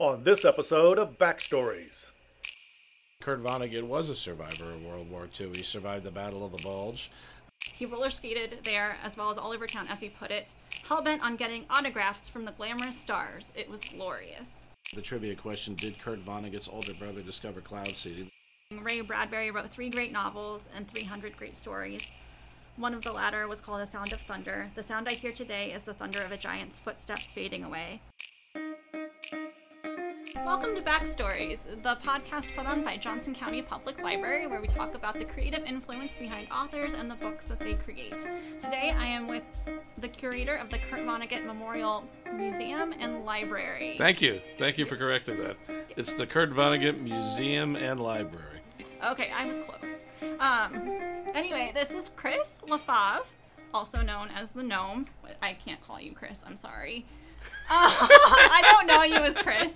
on this episode of Backstories. Kurt Vonnegut was a survivor of World War II. He survived the Battle of the Bulge. He roller skated there as well as all over town, as he put it, hell-bent on getting autographs from the glamorous stars. It was glorious. The trivia question, did Kurt Vonnegut's older brother discover cloud seeding? Ray Bradbury wrote 3 great novels and 300 great stories. One of the latter was called The Sound of Thunder. The sound I hear today is the thunder of a giant's footsteps fading away. Welcome to Backstories, the podcast put on by Johnson County Public Library, where we talk about the creative influence behind authors and the books that they create. Today I am with the curator of the Kurt Vonnegut Memorial Museum and Library. Thank you. Thank you for correcting that. It's the Kurt Vonnegut Museum and Library. Okay, I was close. Anyway, this is Chris LaFave, also known as the Gnome. I can't call you Chris, I'm sorry. I don't know you as Chris.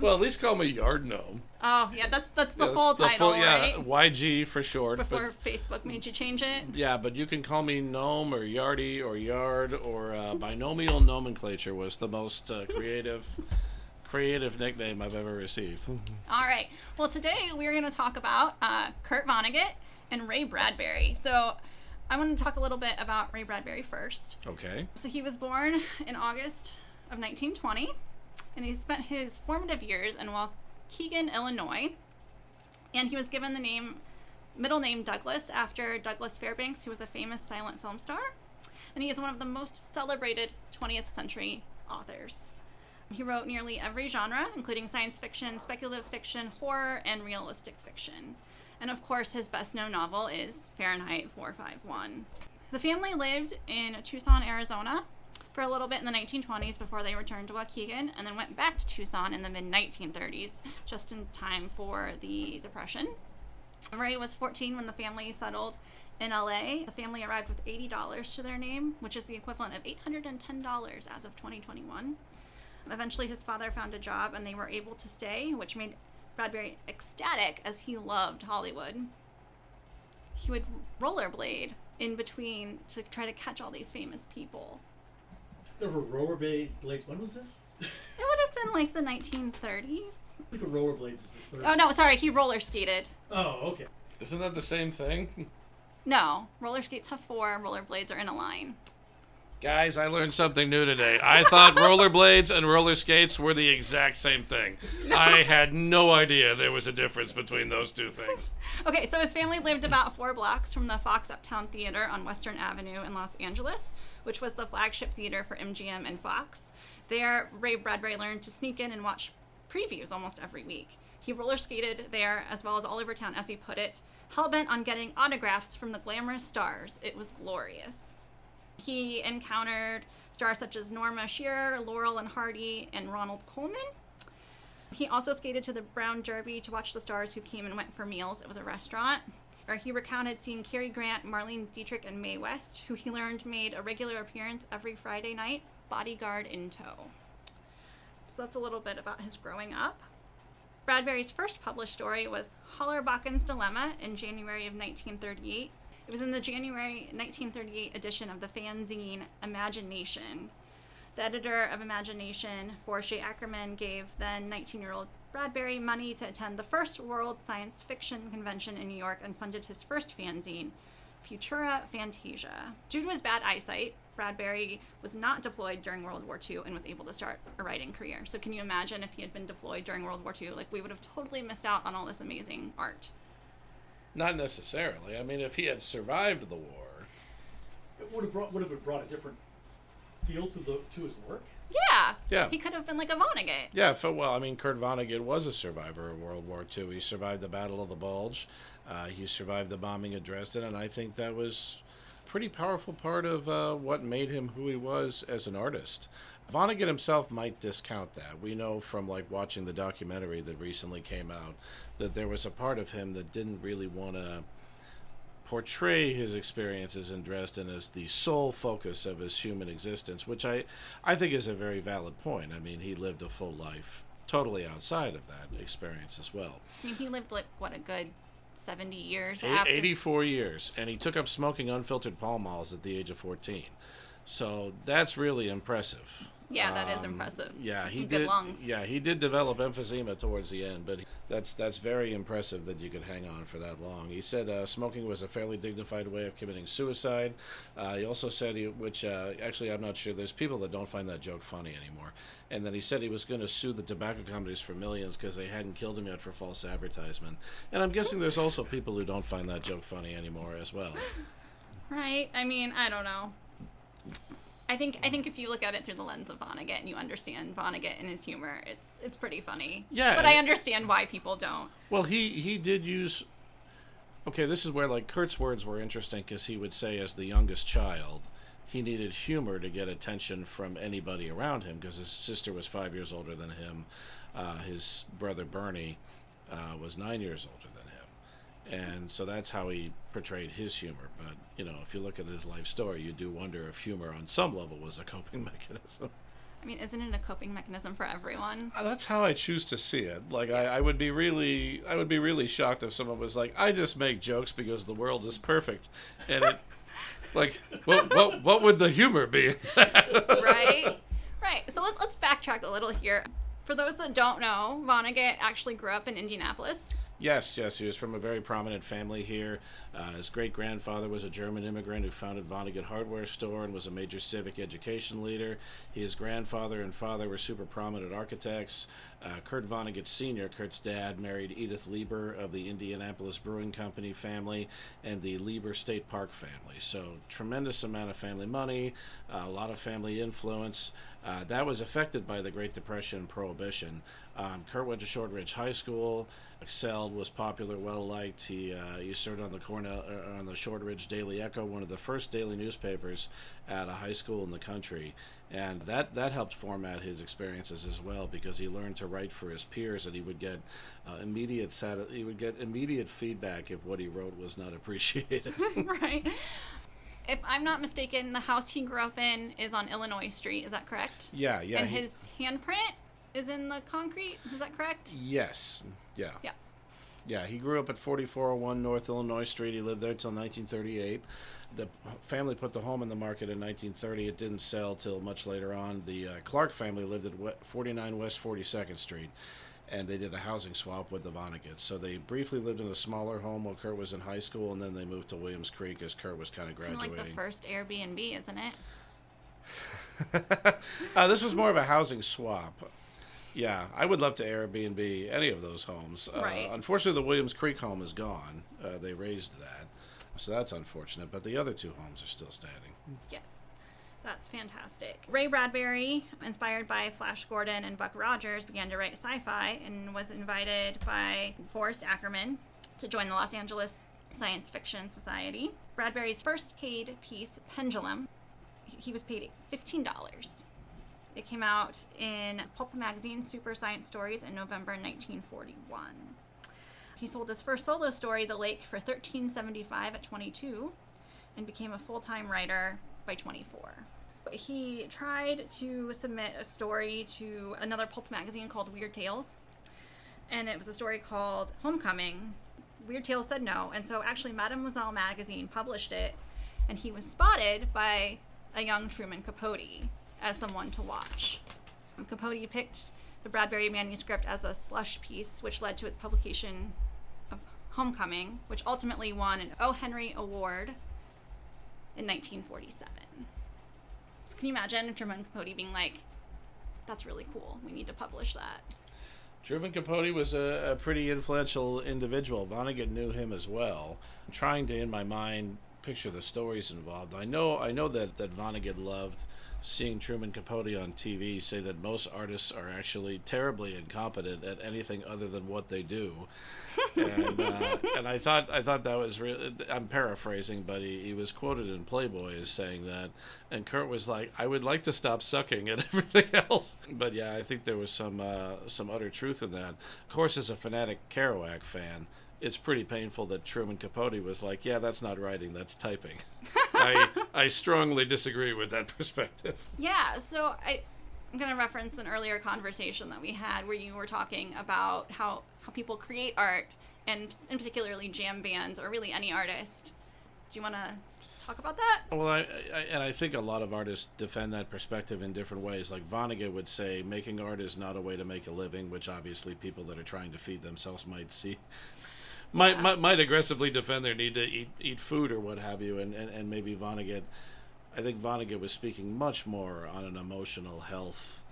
Well, at least call me Yard Gnome. Oh, yeah, that's the full title, right? Yeah, YG for short. Before Facebook made you change it. Yeah, but you can call me Gnome or Yardy or Yard or Binomial Nomenclature was the most creative nickname I've ever received. All right. Well, today we're going to talk about Kurt Vonnegut and Ray Bradbury. So I want to talk a little bit about Ray Bradbury first. Okay. So he was born in August of 1920, and he spent his formative years in Waukegan, Illinois. And he was given the middle name Douglas after Douglas Fairbanks, who was a famous silent film star. And he is one of the most celebrated 20th century authors. He wrote nearly every genre, including science fiction, speculative fiction, horror, and realistic fiction. And of course, his best-known novel is Fahrenheit 451. The family lived in Tucson, Arizona for a little bit in the 1920s before they returned to Waukegan, and then went back to Tucson in the mid-1930s, just in time for the Depression. Ray was 14 when the family settled in LA. The family arrived with $80 to their name, which is the equivalent of $810 as of 2021. Eventually, his father found a job and they were able to stay, which made Bradbury ecstatic, as he loved Hollywood. He would rollerblade in between to try to catch all these famous people. There were rollerblades. When was this? It would have been like the 1930s. I think a rollerblades was the 30s. Oh no, sorry, he roller skated. Oh, okay. Isn't that the same thing? No, roller skates have 4, rollerblades are in a line. Guys, I learned something new today. I thought rollerblades and roller skates were the exact same thing. No. I had no idea there was a difference between those two things. Okay, so his family lived about 4 blocks from the Fox Uptown Theater on Western Avenue in Los Angeles, which was the flagship theater for MGM and Fox. There, Ray Bradbury learned to sneak in and watch previews almost every week. He roller skated there as well as all over town, as he put it, hell-bent on getting autographs from the glamorous stars. It was glorious. He encountered stars such as Norma Shearer, Laurel and Hardy, and Ronald Colman. He also skated to the Brown Derby to watch the stars who came and went for meals. It was a restaurant. Or he recounted seeing Cary Grant, Marlene Dietrich, and Mae West, who he learned made a regular appearance every Friday night, bodyguard in tow. So that's a little bit about his growing up. Bradbury's first published story was Hollerbachen's Dilemma in January of 1938. It was in the January 1938 edition of the fanzine Imagination. The editor of Imagination, Forshey Ackerman, gave then 19-year-old Bradbury money to attend the first World Science Fiction Convention in New York and funded his first fanzine, Futura Fantasia. Due to his bad eyesight, Bradbury was not deployed during World War II and was able to start a writing career. So can you imagine if he had been deployed during World War II? Like, we would have totally missed out on all this amazing art. Not necessarily. I mean, if he had survived the war, it would have brought a different feel to his work. Yeah. Yeah. He could have been like a Vonnegut. Yeah. Well, I mean, Kurt Vonnegut was a survivor of World War II. He survived the Battle of the Bulge. He survived the bombing of Dresden, and I think that was a pretty powerful part of what made him who he was as an artist. Vonnegut himself might discount that. We know from like watching the documentary that recently came out that there was a part of him that didn't really want to portray his experiences in Dresden as the sole focus of his human existence, which I think is a very valid point. I mean, he lived a full life totally outside of that experience as well. I mean, he lived like, what, a good 70 years after? 84 years, and he took up smoking unfiltered Pall Malls at the age of 14. So that's really impressive. Yeah, that is impressive. Yeah, he did. Yeah, he did develop emphysema towards the end, but that's very impressive that you could hang on for that long. He said smoking was a fairly dignified way of committing suicide. He also said, which actually I'm not sure. There's people that don't find that joke funny anymore. And then he said he was going to sue the tobacco companies for millions because they hadn't killed him yet for false advertisement. And I'm guessing there's also people who don't find that joke funny anymore as well. Right. I mean, I don't know. I think if you look at it through the lens of Vonnegut and you understand Vonnegut and his humor, it's pretty funny. Yeah. But I understand why people don't. Well, he did use... Okay, this is where, like, Kurt's words were interesting because he would say as the youngest child, he needed humor to get attention from anybody around him because his sister was 5 years older than him. His brother Bernie was 9 years older than him. And so that's how he portrayed his humor. But, you know, if you look at his life story, you do wonder if humor on some level was a coping mechanism. I mean, isn't it a coping mechanism for everyone? That's how I choose to see it. Like, I would be really shocked if someone was like, I just make jokes because the world is perfect. And it, like, what would the humor be in that? Right? Right. So let's backtrack a little here. For those that don't know, Vonnegut actually grew up in Indianapolis. Yes, he was from a very prominent family here. His great-grandfather was a German immigrant who founded Vonnegut Hardware Store and was a major civic education leader. His grandfather and father were super prominent architects. Kurt Vonnegut Sr., Kurt's dad, married Edith Lieber of the Indianapolis Brewing Company family and the Lieber State Park family. So tremendous amount of family money, a lot of family influence. That was affected by the Great Depression and Prohibition. Kurt went to Shortridge High School, excelled, was popular, well-liked. He served on the Shortridge Daily Echo, one of the first daily newspapers at a high school in the country. And that helped format his experiences as well because he learned to write for his peers, and he would get immediate feedback if what he wrote was not appreciated. Right. If I'm not mistaken, the house he grew up in is on Illinois Street. Is that correct? Yeah. And his handprint is in the concrete. Is that correct? Yes. Yeah. Yeah, he grew up at 4401 North Illinois Street. He lived there till 1938. The family put the home in the market in 1930. It didn't sell till much later on. The Clark family lived at 49 West 42nd Street. And they did a housing swap with the Vonnegut's. So they briefly lived in a smaller home while Kurt was in high school, and then they moved to Williams Creek as Kurt was kind of graduating. It's like the first Airbnb, isn't it? This was more of a housing swap. Yeah, I would love to Airbnb any of those homes. Right. Unfortunately, the Williams Creek home is gone. They razed that. So that's unfortunate, but the other two homes are still standing. Yes. That's fantastic. Ray Bradbury, inspired by Flash Gordon and Buck Rogers, began to write sci-fi and was invited by Forrest Ackerman to join the Los Angeles Science Fiction Society. Bradbury's first paid piece, Pendulum, he was paid $15. It came out in Pulp Magazine Super Science Stories in November 1941. He sold his first solo story, The Lake, for $13.75 at 22 and became a full-time writer by 24. He tried to submit a story to another pulp magazine called Weird Tales, and it was a story called Homecoming. Weird Tales said no, and so actually Mademoiselle magazine published it, and he was spotted by a young Truman Capote as someone to watch. Capote picked the Bradbury manuscript as a slush piece, which led to its publication of Homecoming, which ultimately won an O. Henry Award in 1947. So can you imagine Truman Capote being like, that's really cool, we need to publish that? Truman Capote was a pretty influential individual. Vonnegut knew him as well. I'm trying to, in my mind, picture the stories involved. I know that Vonnegut loved seeing Truman Capote on TV say that most artists are actually terribly incompetent at anything other than what they do, and I thought that was real. I'm paraphrasing, but he was quoted in Playboy as saying that, and Kurt was like, I would like to stop sucking at everything else. But yeah, I think there was some utter truth in that. Of course, as a fanatic Kerouac fan, it's pretty painful that Truman Capote was like, yeah, that's not writing, that's typing. I strongly disagree with that perspective. Yeah, so I'm going to reference an earlier conversation that we had where you were talking about how people create art, and particularly jam bands or really any artist. Do you want to talk about that? Well, I think a lot of artists defend that perspective in different ways. Like Vonnegut would say, making art is not a way to make a living, which obviously people that are trying to feed themselves might see. Might aggressively defend their need to eat food or what have you, and maybe Vonnegut, I think Vonnegut was speaking much more on an emotional health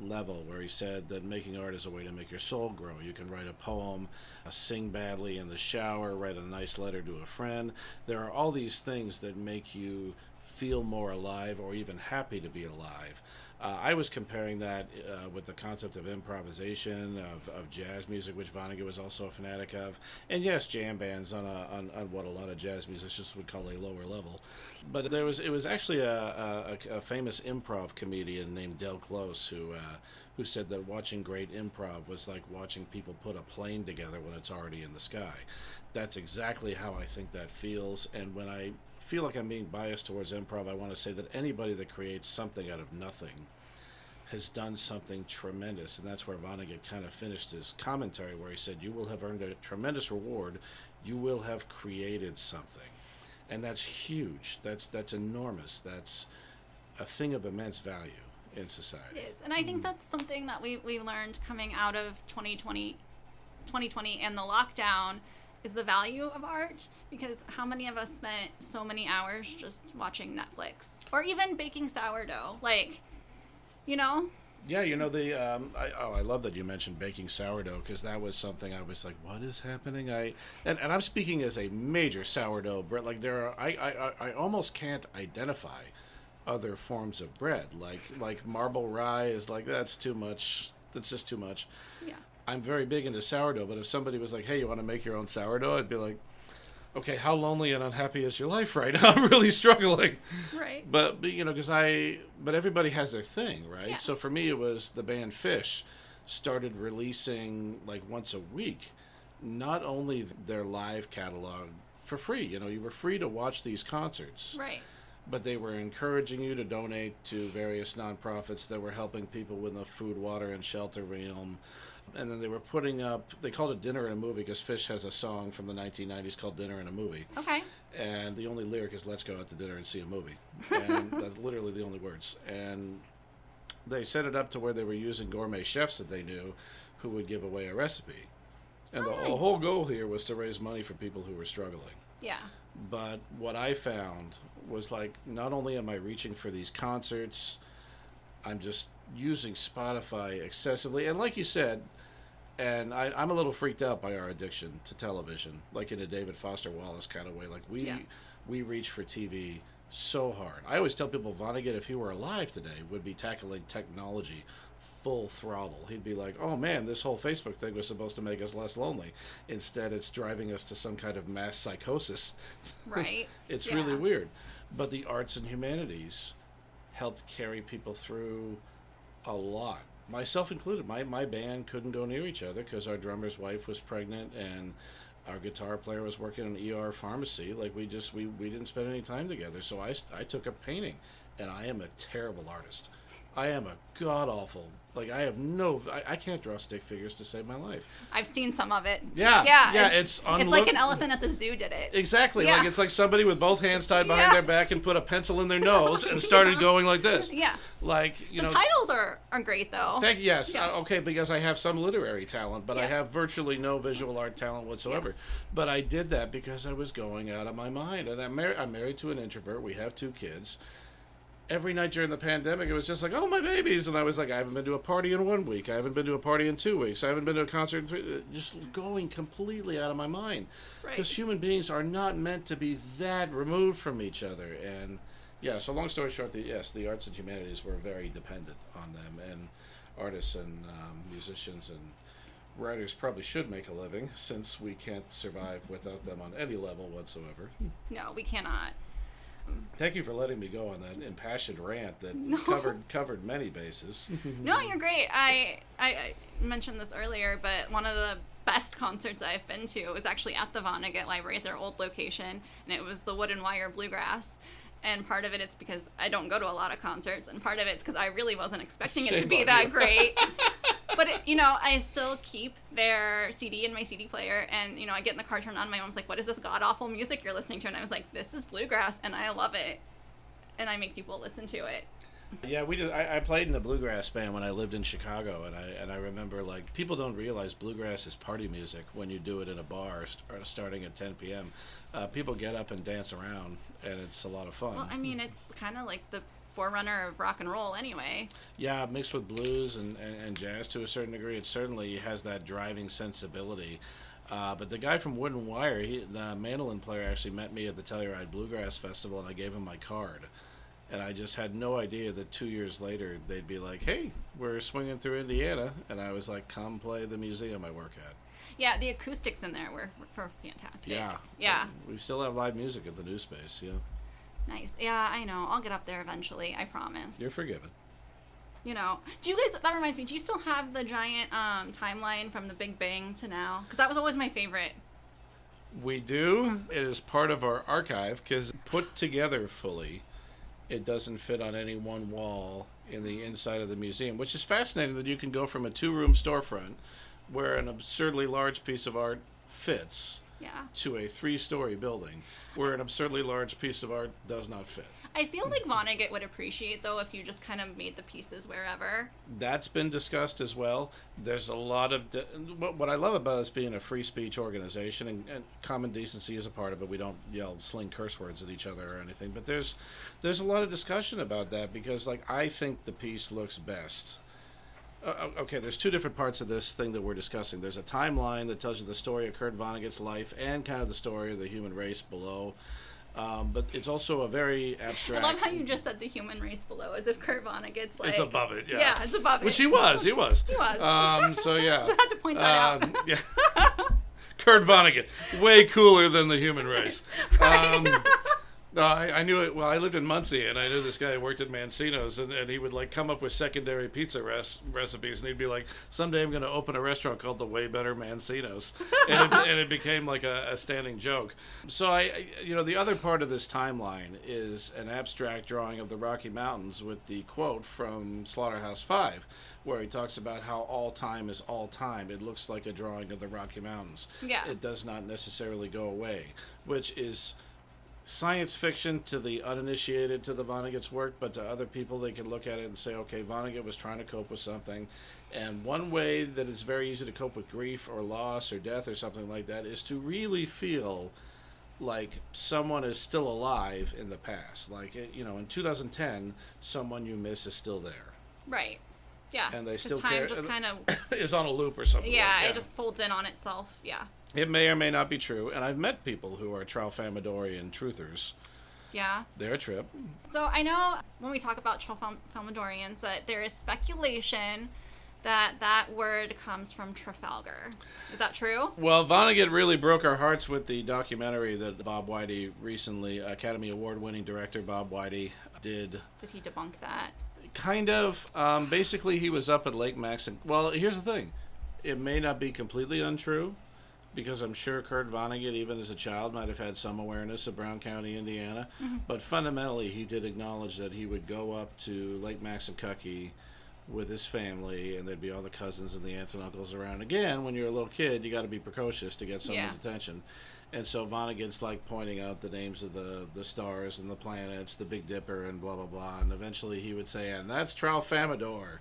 level, where he said that making art is a way to make your soul grow. You can write a poem, sing badly in the shower, write a nice letter to a friend. There are all these things that make you feel more alive or even happy to be alive. I was comparing that with the concept of improvisation, of jazz music, which Vonnegut was also a fanatic of, and yes, jam bands on what a lot of jazz musicians would call a lower level. But it was actually a famous improv comedian named Del Close who said that watching great improv was like watching people put a plane together when it's already in the sky. That's exactly how I think that feels, and when I feel like I'm being biased towards improv, I want to say that anybody that creates something out of nothing has done something tremendous, and that's where Vonnegut kind of finished his commentary, where he said, you will have earned a tremendous reward, you will have created something. And that's huge, that's enormous, that's a thing of immense value in society. It is, and I think that's something that we learned coming out of 2020 and the lockdown, is the value of art, because how many of us spent so many hours just watching Netflix or even baking sourdough, like, you know? Yeah, you know, I love that you mentioned baking sourdough, because that was something I was like, what is happening? And I'm speaking as a major sourdough bread, like there are, I almost can't identify other forms of bread, like marble rye is like, that's too much, that's just too much. Yeah. I'm very big into sourdough, but if somebody was like, hey, you want to make your own sourdough? I'd be like, okay, how lonely and unhappy is your life right now? I'm really struggling. Right. But you know, but everybody has their thing, right? Yeah. So for me, it was the band Phish started releasing like once a week, not only their live catalog for free. You know, you were free to watch these concerts. Right. But they were encouraging you to donate to various nonprofits that were helping people with the food, water, and shelter realm. And then they were putting up, they called it Dinner in a Movie because Phish has a song from the 1990s called Dinner in a Movie. Okay. And the only lyric is, let's go out to dinner and see a movie. And that's literally the only words. And they set it up to where they were using gourmet chefs that they knew who would give away a recipe. And nice. The whole goal here was to raise money for people who were struggling. Yeah. But what I found was like, not only am I reaching for these concerts, I'm just using Spotify excessively. And like you said, and I'm a little freaked out by our addiction to television, like in a David Foster Wallace kind of way. Like we reach for TV so hard. I always tell people Vonnegut, if he were alive today, would be tackling technology full throttle. He'd be like, oh man, this whole Facebook thing was supposed to make us less lonely. Instead, it's driving us to some kind of mass psychosis. Right. It's really weird. But the arts and humanities helped carry people through a lot. Myself included. My band couldn't go near each other because our drummer's wife was pregnant and our guitar player was working in an ER pharmacy. Like we didn't spend any time together. So I took up painting, and I am a terrible artist. I am a god-awful, like I can't draw stick figures to save my life. I've seen some of it. Yeah. It's like an elephant at the zoo did it. Exactly. Yeah. Like it's like somebody with both hands tied behind their back and put a pencil in their nose and started going like this. Yeah. Like, you know. The titles are great though. Yes. Yeah. Okay, because I have some literary talent, but I have virtually no visual art talent whatsoever. Yeah. But I did that because I was going out of my mind. And I'm married to an introvert. We have 2 kids. Every night during the pandemic, it was just like, oh, my babies. And I was like, I haven't been to a party in 1 week. I haven't been to a party in 2 weeks. I haven't been to a concert in 3. Just going completely out of my mind. Because human beings are not meant to be that removed from each other. And, so long story short, the arts and humanities were very dependent on them. And artists and musicians and writers probably should make a living, since we can't survive without them on any level whatsoever. No, we cannot. Thank you for letting me go on that impassioned rant that covered many bases. No, you're great. I mentioned this earlier, but one of the best concerts I've been to was actually at the Vonnegut Library at their old location, and it was the Wood and Wire Bluegrass. And part of it's because I don't go to a lot of concerts, and part of it's because I really wasn't expecting it to be that great. But it, you know, I still keep their CD in my CD player, and, you know, I get in the car, turn on, my mom's like, what is this god-awful music you're listening to? And I was like, this is bluegrass, and I love it. And I make people listen to it. Yeah, we did. I played in the bluegrass band when I lived in Chicago, and I remember, like, people don't realize bluegrass is party music when you do it in a bar starting at 10 p.m. People get up and dance around, and it's a lot of fun. Well, I mean, it's kind of like the forerunner of rock and roll anyway. Yeah, mixed with blues and jazz to a certain degree. It certainly has that driving sensibility. But the guy from Wood and Wire, the mandolin player, actually met me at the Telluride Bluegrass Festival, and I gave him my card. And I just had no idea that 2 years later they'd be like, hey, we're swinging through Indiana. And I was like, come play the museum I work at. Yeah, the acoustics in there were fantastic. Yeah. Yeah. We still have live music at the new space, yeah. Nice. Yeah, I know. I'll get up there eventually, I promise. You're forgiven. You know, do you guys, that reminds me, do you still have the giant timeline from the Big Bang to now? Because that was always my favorite. We do. It is part of our archive because put together fully, it doesn't fit on any one wall in the inside of the museum, which is fascinating that you can go from a two-room storefront where an absurdly large piece of art fits to a three-story building where an absurdly large piece of art does not fit. I feel like Vonnegut would appreciate, though, if you just kind of made the pieces wherever. That's been discussed as well. There's a lot of... What I love about us being a free speech organization, and common decency is a part of it. We don't yell, sling curse words at each other or anything. But there's a lot of discussion about that because, like, I think the piece looks best. Okay, there's two different parts of this thing that we're discussing. There's a timeline that tells you the story of Kurt Vonnegut's life and kind of the story of the human race below. But it's also a very abstract... I love how you just said the human race below, as if Kurt Vonnegut's like... It's above it, yeah. Yeah, it's above it. Which he was, he was. He was. So, yeah. I had to point that out. Yeah. Kurt Vonnegut, way cooler than the human race. Right. No, I knew it. Well, I lived in Muncie, and I knew this guy who worked at Mancino's, and he would, like, come up with secondary pizza recipes, and he'd be like, someday I'm going to open a restaurant called the Way Better Mancino's. And it became, like, a standing joke. So, you know, the other part of this timeline is an abstract drawing of the Rocky Mountains with the quote from Slaughterhouse-Five, where he talks about how all time is all time. It looks like a drawing of the Rocky Mountains. Yeah. It does not necessarily go away, which is... science fiction to the uninitiated to the Vonnegut's work, but to other people they can look at it and say, okay, Vonnegut was trying to cope with something, and one way that it's very easy to cope with grief or loss or death or something like that is to really feel like someone is still alive in the past, like, you know, in 2010 someone you miss is still there, right? Yeah, and they still care. Just kind of is on a loop or something. Yeah, like, yeah, it just folds in on itself. Yeah. It may or may not be true, and I've met people who are Tralfamadorian truthers. Yeah. Their trip. So I know when we talk about Tralfamadorians that there is speculation that that word comes from Trafalgar. Is that true? Well, Vonnegut really broke our hearts with the documentary that Bob Whitey recently, Academy Award-winning director Bob Whitey, did. Did he debunk that? Kind of. Basically, he was up at Lake Maxinkuckee. Well, here's the thing. It may not be completely untrue, because I'm sure Kurt Vonnegut, even as a child, might have had some awareness of Brown County, Indiana. Mm-hmm. But fundamentally, he did acknowledge that he would go up to Lake Maxinkuckee with his family, and there'd be all the cousins and the aunts and uncles around. Again, when you're a little kid, you got to be precocious to get someone's attention. And so Vonnegut's, like, pointing out the names of the stars and the planets, the Big Dipper, and blah, blah, blah. And eventually he would say, and that's Tralfamador.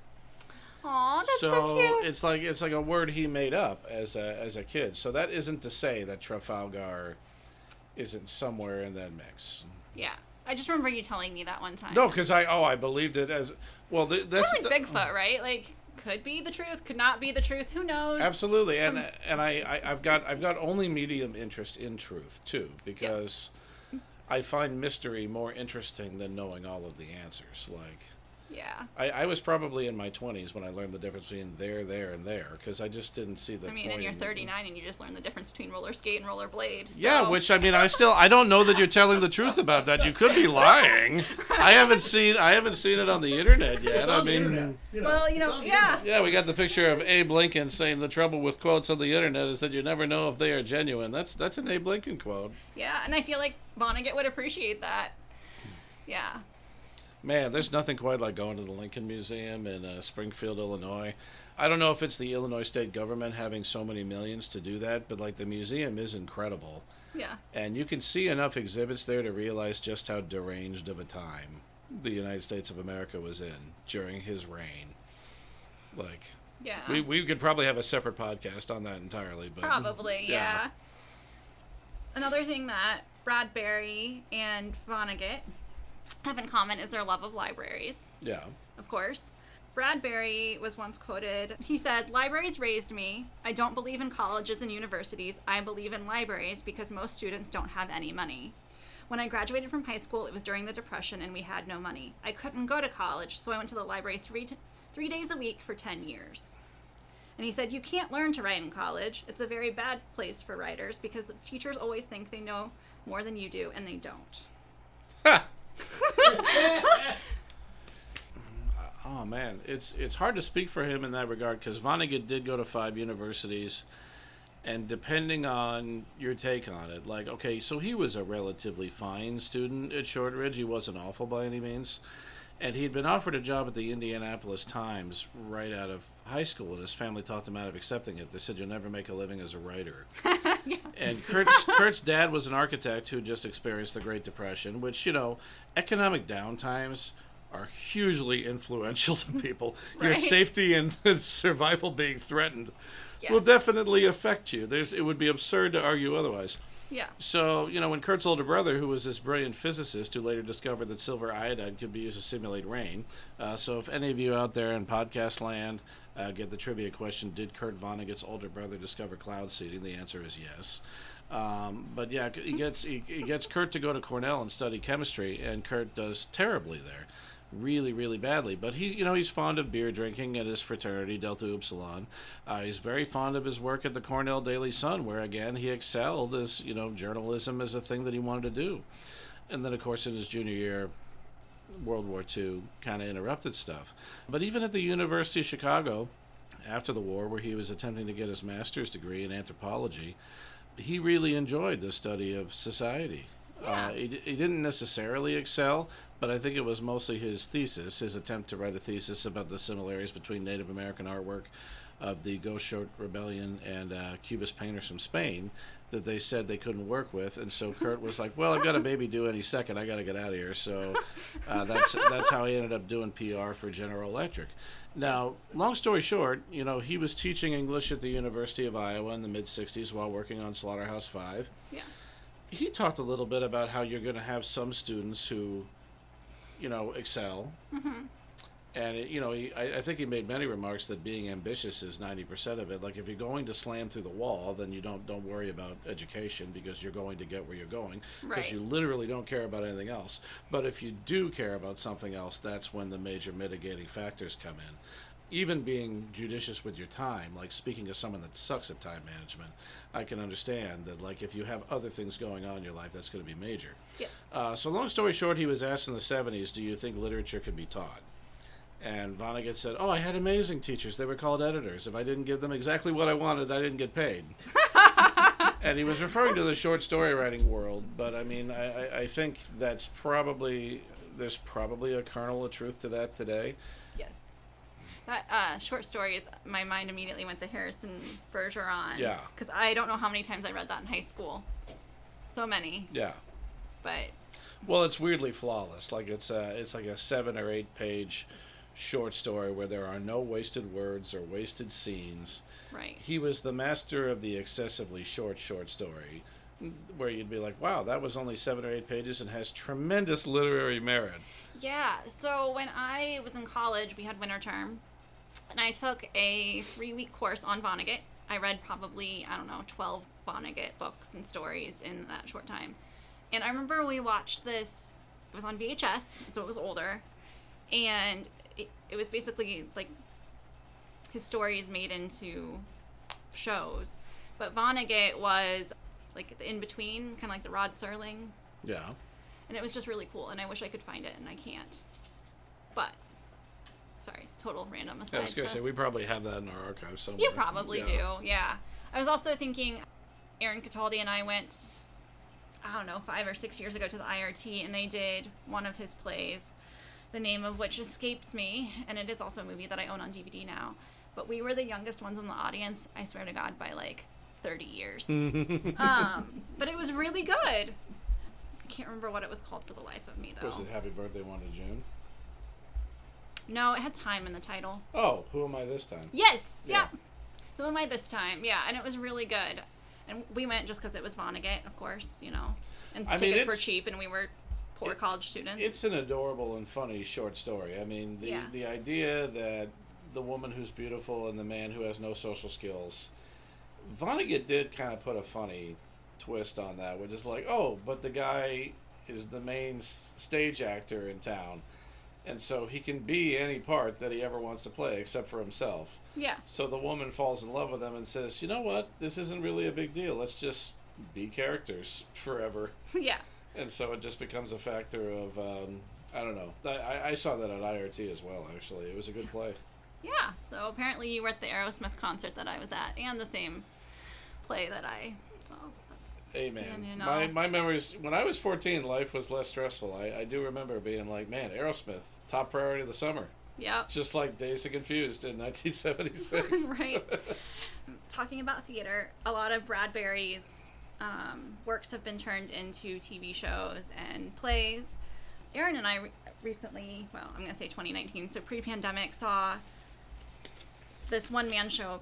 Aww, that's so cute. It's like a word he made up as a kid. So that isn't to say that Trafalgar isn't somewhere in that mix. Yeah, I just remember you telling me that one time. No, because I believed it as well. That's kind of like Bigfoot, right? Like, could be the truth, could not be the truth. Who knows? Absolutely, and I've got only medium interest in truth too, because I find mystery more interesting than knowing all of the answers. Like. Yeah. I was probably in my 20s when I learned the difference between there, and there, because I just didn't see the point. I mean, and you're 39, and you just learned the difference between roller skate and roller blade. So. Yeah, which, I mean, I don't know that you're telling the truth about that. You could be lying. I haven't seen it on the internet yet. It's on the internet. You know, well, you know, yeah. Yeah, we got the picture of Abe Lincoln saying the trouble with quotes on the internet is that you never know if they are genuine. That's an Abe Lincoln quote. Yeah, and I feel like Vonnegut would appreciate that. Yeah. Man, there's nothing quite like going to the Lincoln Museum in Springfield, Illinois. I don't know if it's the Illinois state government having so many millions to do that, but like the museum is incredible. Yeah. And you can see enough exhibits there to realize just how deranged of a time the United States of America was in during his reign. Like, yeah. We could probably have a separate podcast on that entirely, but probably, yeah. Another thing that Bradbury and Vonnegut have in common is their love of libraries. Yeah. Of course. Bradbury was once quoted, he said, "Libraries raised me. I don't believe in colleges and universities. I believe in libraries because most students don't have any money. When I graduated from high school, it was during the Depression and we had no money. I couldn't go to college, so I went to the library three days a week for 10 years. And he said, you can't learn to write in college. It's a very bad place for writers because the teachers always think they know more than you do, and they don't." Ha! Oh man, it's hard to speak for him in that regard because Vonnegut did go to 5 universities, and depending on your take on it, like, okay, so he was a relatively fine student at Shortridge. He wasn't awful by any means, and he'd been offered a job at the Indianapolis Times right out of high school, and his family talked him out of accepting it. They said, "You'll never make a living as a writer." Yeah. And Kurt's dad was an architect who just experienced the Great Depression, which, you know, economic downtimes are hugely influential to people. Right. Your safety and survival being threatened, yes, will definitely affect you. It would be absurd to argue otherwise. Yeah. So, you know, when Kurt's older brother, who was this brilliant physicist who later discovered that silver iodide could be used to simulate rain, so if any of you out there in podcast land get the trivia question, did Kurt Vonnegut's older brother discover cloud seeding? The answer is yes. But yeah, he gets Kurt to go to Cornell and study chemistry, and Kurt does terribly there. Really, really badly. But he's fond of beer drinking at his fraternity, Delta Upsilon. He's very fond of his work at the Cornell Daily Sun, where, again, he excelled as, you know, journalism as a thing that he wanted to do. And then, of course, in his junior year, World War II kind of interrupted stuff. But even at the University of Chicago, after the war, where he was attempting to get his master's degree in anthropology, he really enjoyed the study of society. Yeah. He didn't necessarily excel, but I think it was mostly his thesis, his attempt to write a thesis about the similarities between Native American artwork of the Ghost Short Rebellion and Cubist painters from Spain that they said they couldn't work with. And so Kurt was like, well, I've got a baby due any second. I got to get out of here. So that's how he ended up doing PR for General Electric. Now, long story short, you know, he was teaching English at the University of Iowa in the mid-'60s while working on Slaughterhouse-Five. Yeah. He talked a little bit about how you're going to have some students who, you know, excel. Mm-hmm. And, you know, I think he made many remarks that being ambitious is 90% of it. Like, if you're going to slam through the wall, then you don't worry about education because you're going to get where you're going. Because right. You literally don't care about anything else. But if you do care about something else, that's when the major mitigating factors come in. Even being judicious with your time, like speaking to someone that sucks at time management, I can understand that, like, if you have other things going on in your life, that's going to be major. Yes. So long story short, he was asked in the 70s, do you think literature could be taught? And Vonnegut said, I had amazing teachers. They were called editors. If I didn't give them exactly what I wanted, I didn't get paid. And he was referring to the short story writing world, but, I mean, I think that's probably, there's probably a kernel of truth to that today. Yes. That short stories, my mind immediately went to Harrison Bergeron. Yeah. Because I don't know how many times I read that in high school. So many. Yeah. But. Well, it's weirdly flawless. Like, it's like a 7 or 8 page short story where there are no wasted words or wasted scenes. Right. He was the master of the excessively short story, where you'd be like, wow, that was only 7 or 8 pages and has tremendous literary merit. Yeah. So when I was in college, we had winter term. And I took a 3-week course on Vonnegut. I read probably, 12 Vonnegut books and stories in that short time. And I remember we watched this, it was on VHS, so it was older. And it was basically like his stories made into shows. But Vonnegut was like the in-between, kind of like the Rod Serling. Yeah. And it was just really cool. And I wish I could find it, and I can't. But... sorry, total random aside. Yeah, I was going to say, we probably have that in our archive somewhere. You probably do, yeah. I was also thinking, Aaron Cataldi and I went, 5 or 6 years ago to the IRT, and they did one of his plays, the name of which escapes me, and it is also a movie that I own on DVD now. but we were the youngest ones in the audience, I swear to God, by like 30 years. But it was really good. I can't remember what it was called for the life of me, though. Was it Happy Birthday 1 to June? No, it had time in the title. Oh, Who Am I This Time? Yes, yeah. Who Am I This Time? Yeah, and it was really good. And we went just because it was Vonnegut, of course, you know. And tickets were cheap, and we were poor college students. It's an adorable and funny short story. I mean, the idea that the woman who's beautiful and the man who has no social skills, Vonnegut did kind of put a funny twist on that, which is like, oh, but the guy is the main stage actor in town. And so he can be any part that he ever wants to play, except for himself. Yeah. So the woman falls in love with him and says, you know what? This isn't really a big deal. Let's just be characters forever. Yeah. And so it just becomes a factor of, I don't know. I saw that at IRT as well, actually. It was a good play. Yeah. So apparently you were at the Aerosmith concert that I was at, and the same play that I saw. Hey, man, you know. My memories, when I was 14, life was less stressful. I do remember being like, man, Aerosmith, top priority of the summer. Yeah. Just like Dazed and Confused in 1976. Right. Talking about theater, a lot of Bradbury's works have been turned into TV shows and plays. Erin and I recently, well, I'm going to say 2019, so pre-pandemic, saw this one-man show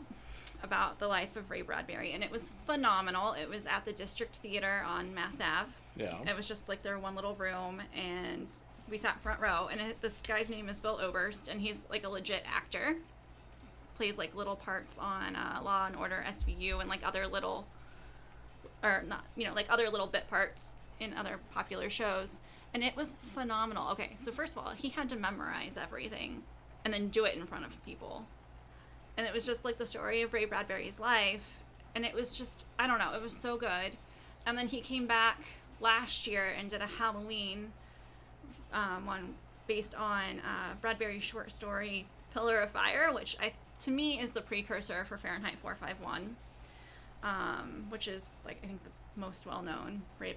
about the life of Ray Bradbury, and it was phenomenal. It was at the District Theater on Mass Ave. Yeah. It was just like their one little room, and we sat front row, and this guy's name is Bill Oberst, and he's like a legit actor. Plays like little parts on Law and Order SVU and like other little, or not, you know, like other little bit parts in other popular shows, and it was phenomenal. Okay, so first of all, he had to memorize everything and then do it in front of people. And it was just like the story of Ray Bradbury's life. And it was just, I don't know, it was so good. And then he came back last year and did a Halloween one based on Bradbury's short story, Pillar of Fire, which to me is the precursor for Fahrenheit 451, which is like, I think the most well-known Ray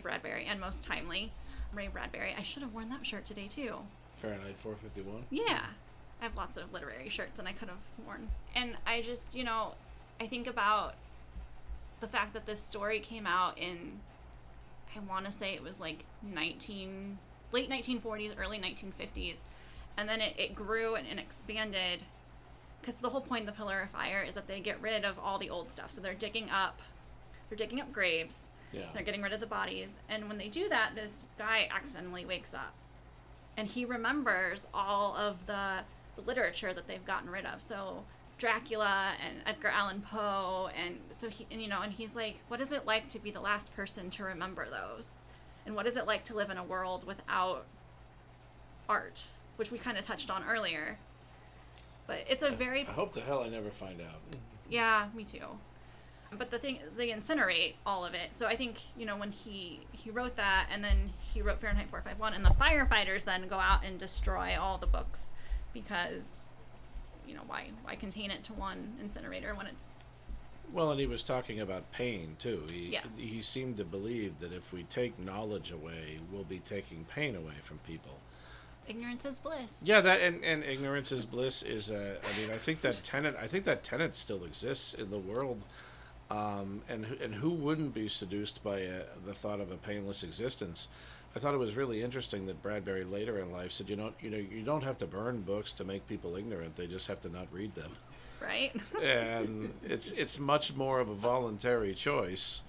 Bradbury and most timely Ray Bradbury. I should have worn that shirt today too. Fahrenheit 451? Yeah. I have lots of literary shirts, and I could have worn. And I just, you know, I think about the fact that this story came out in, I want to say it was like late 1940s, early 1950s. And then it grew and expanded, because the whole point of the Pillar of Fire is that they get rid of all the old stuff. So they're digging up graves. Yeah. They're getting rid of the bodies. And when they do that, this guy accidentally wakes up, and he remembers all of the literature that they've gotten rid of. So Dracula and Edgar Allan Poe, and so he's like, what is it like to be the last person to remember those? And what is it like to live in a world without art, which we kind of touched on earlier. But it's a very... I hope to hell I never find out. Yeah, me too. But the thing, they incinerate all of it. So I think, you know, when he wrote that, and then he wrote Fahrenheit 451, and the firefighters then go out and destroy all the books, because, you know, why contain it to one incinerator when it's... Well, and he was talking about pain, too. He seemed to believe that if we take knowledge away, we'll be taking pain away from people. Ignorance is bliss. Yeah, that and ignorance is bliss is a... I mean, I think that tenet still exists in the world. And who wouldn't be seduced by the thought of a painless existence? I thought it was really interesting that Bradbury later in life said, you don't have to burn books to make people ignorant; they just have to not read them. Right. And it's much more of a voluntary choice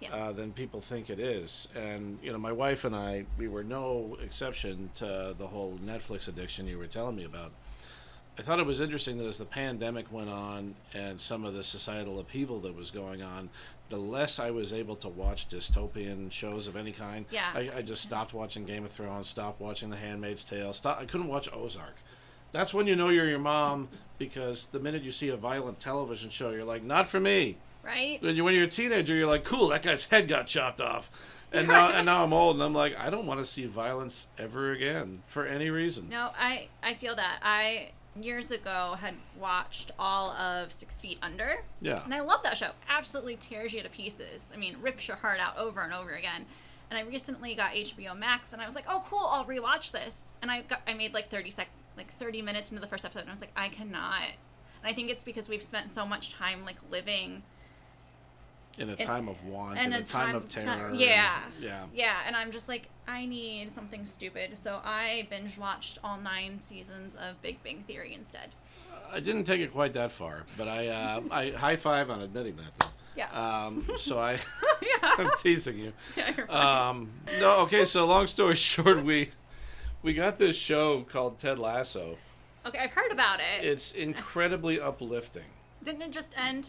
than people think it is. And you know, my wife and I, we were no exception to the whole Netflix addiction you were telling me about. I thought it was interesting that as the pandemic went on and some of the societal upheaval that was going on, the less I was able to watch dystopian shows of any kind. Yeah. I just stopped watching Game of Thrones, stopped watching The Handmaid's Tale. I couldn't watch Ozark. That's when you know you're your mom, because the minute you see a violent television show, you're like, not for me. Right. When you're a teenager, you're like, cool, that guy's head got chopped off. And now I'm old, and I'm like, I don't want to see violence ever again for any reason. No, I feel that. I... years ago had watched all of 6 Feet Under. Yeah. And I love that show. Absolutely tears you to pieces. I mean, rips your heart out over and over again. And I recently got HBO Max, and I was like, oh cool, I'll rewatch this. And I made like 30 minutes into the first episode, and I was like, I cannot. And I think it's because we've spent so much time like living in a time of want and a time of terror. Yeah. Yeah. Yeah. And I'm just like, I need something stupid. So I binge watched all 9 seasons of Big Bang Theory instead. I didn't take it quite that far, but I high five on admitting that though. Yeah. So I, yeah. I'm teasing you. Yeah, you're fine. No. Okay. So long story short, we got this show called Ted Lasso. Okay. I've heard about it. It's incredibly uplifting. Didn't it just end?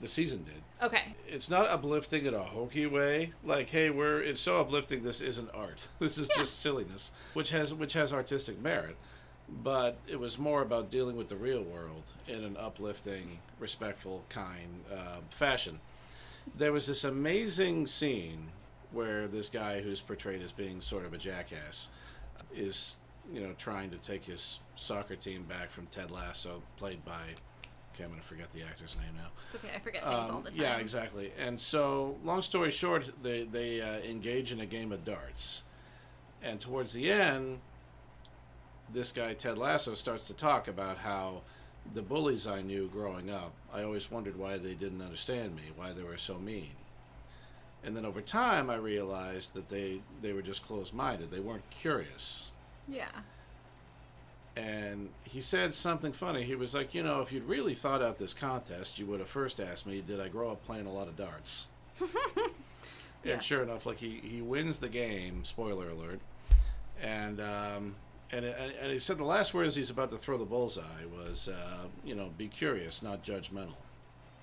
The season did. Okay. It's not uplifting in a hokey way. Like, hey, it's so uplifting this isn't art. This is just silliness, which has artistic merit. But it was more about dealing with the real world in an uplifting, respectful, kind fashion. There was this amazing scene where this guy who's portrayed as being sort of a jackass is, you know, trying to take his soccer team back from Ted Lasso, played by... Okay, I'm going to forget the actor's name now. It's okay, I forget things all the time. Yeah, exactly. And so, long story short, they engage in a game of darts. And towards the end... This guy, Ted Lasso, starts to talk about how the bullies I knew growing up, I always wondered why they didn't understand me, why they were so mean. And then over time, I realized that they were just closed-minded. They weren't curious. Yeah. And he said something funny. He was like, you know, if you'd really thought out this contest, you would have first asked me, did I grow up playing a lot of darts? Yeah. And sure enough, like, he wins the game, spoiler alert, And he said the last words he's about to throw the bullseye was, you know, be curious, not judgmental.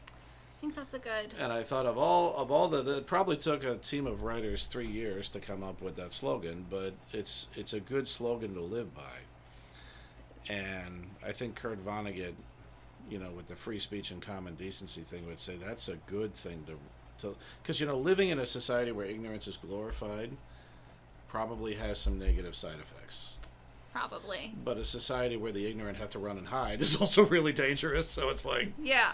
I think that's a good. And I thought it probably took a team of writers 3 years to come up with that slogan, but it's a good slogan to live by. And I think Kurt Vonnegut, you know, with the free speech and common decency thing, would say that's a good thing to because, you know, living in a society where ignorance is glorified probably has some negative side effects. Probably. But a society where the ignorant have to run and hide is also really dangerous, so it's like... Yeah.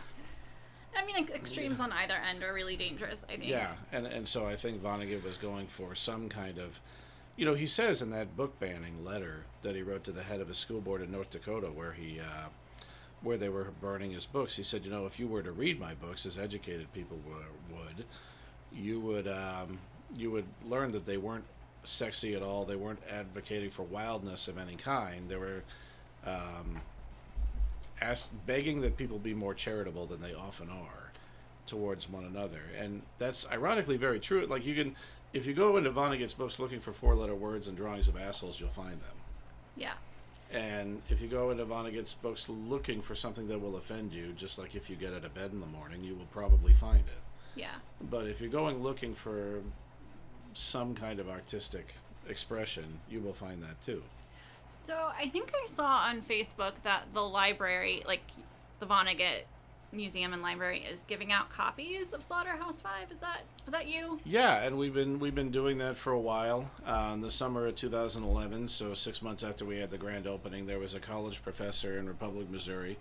I mean, extremes on either end are really dangerous, I think. Yeah, and so I think Vonnegut was going for some kind of... You know, he says in that book banning letter that he wrote to the head of a school board in North Dakota where he... where they were burning his books, he said, you know, if you were to read my books, as educated people would, you would learn that they weren't sexy at all. They weren't advocating for wildness of any kind. They were begging that people be more charitable than they often are towards one another. And that's ironically very true. Like, you can, if you go into Vonnegut's books looking for 4-letter words and drawings of assholes, you'll find them. Yeah. And if you go into Vonnegut's books looking for something that will offend you, just like if you get out of bed in the morning, you will probably find it. Yeah. But if you're going looking for some kind of artistic expression, you will find that too. So I think I saw on Facebook that the library, like the Vonnegut Museum and Library, is giving out copies of Slaughterhouse-Five. Was that you? Yeah, and we've been doing that for a while. In the summer of 2011, so 6 months after we had the grand opening, there was a college professor in Republic, Missouri,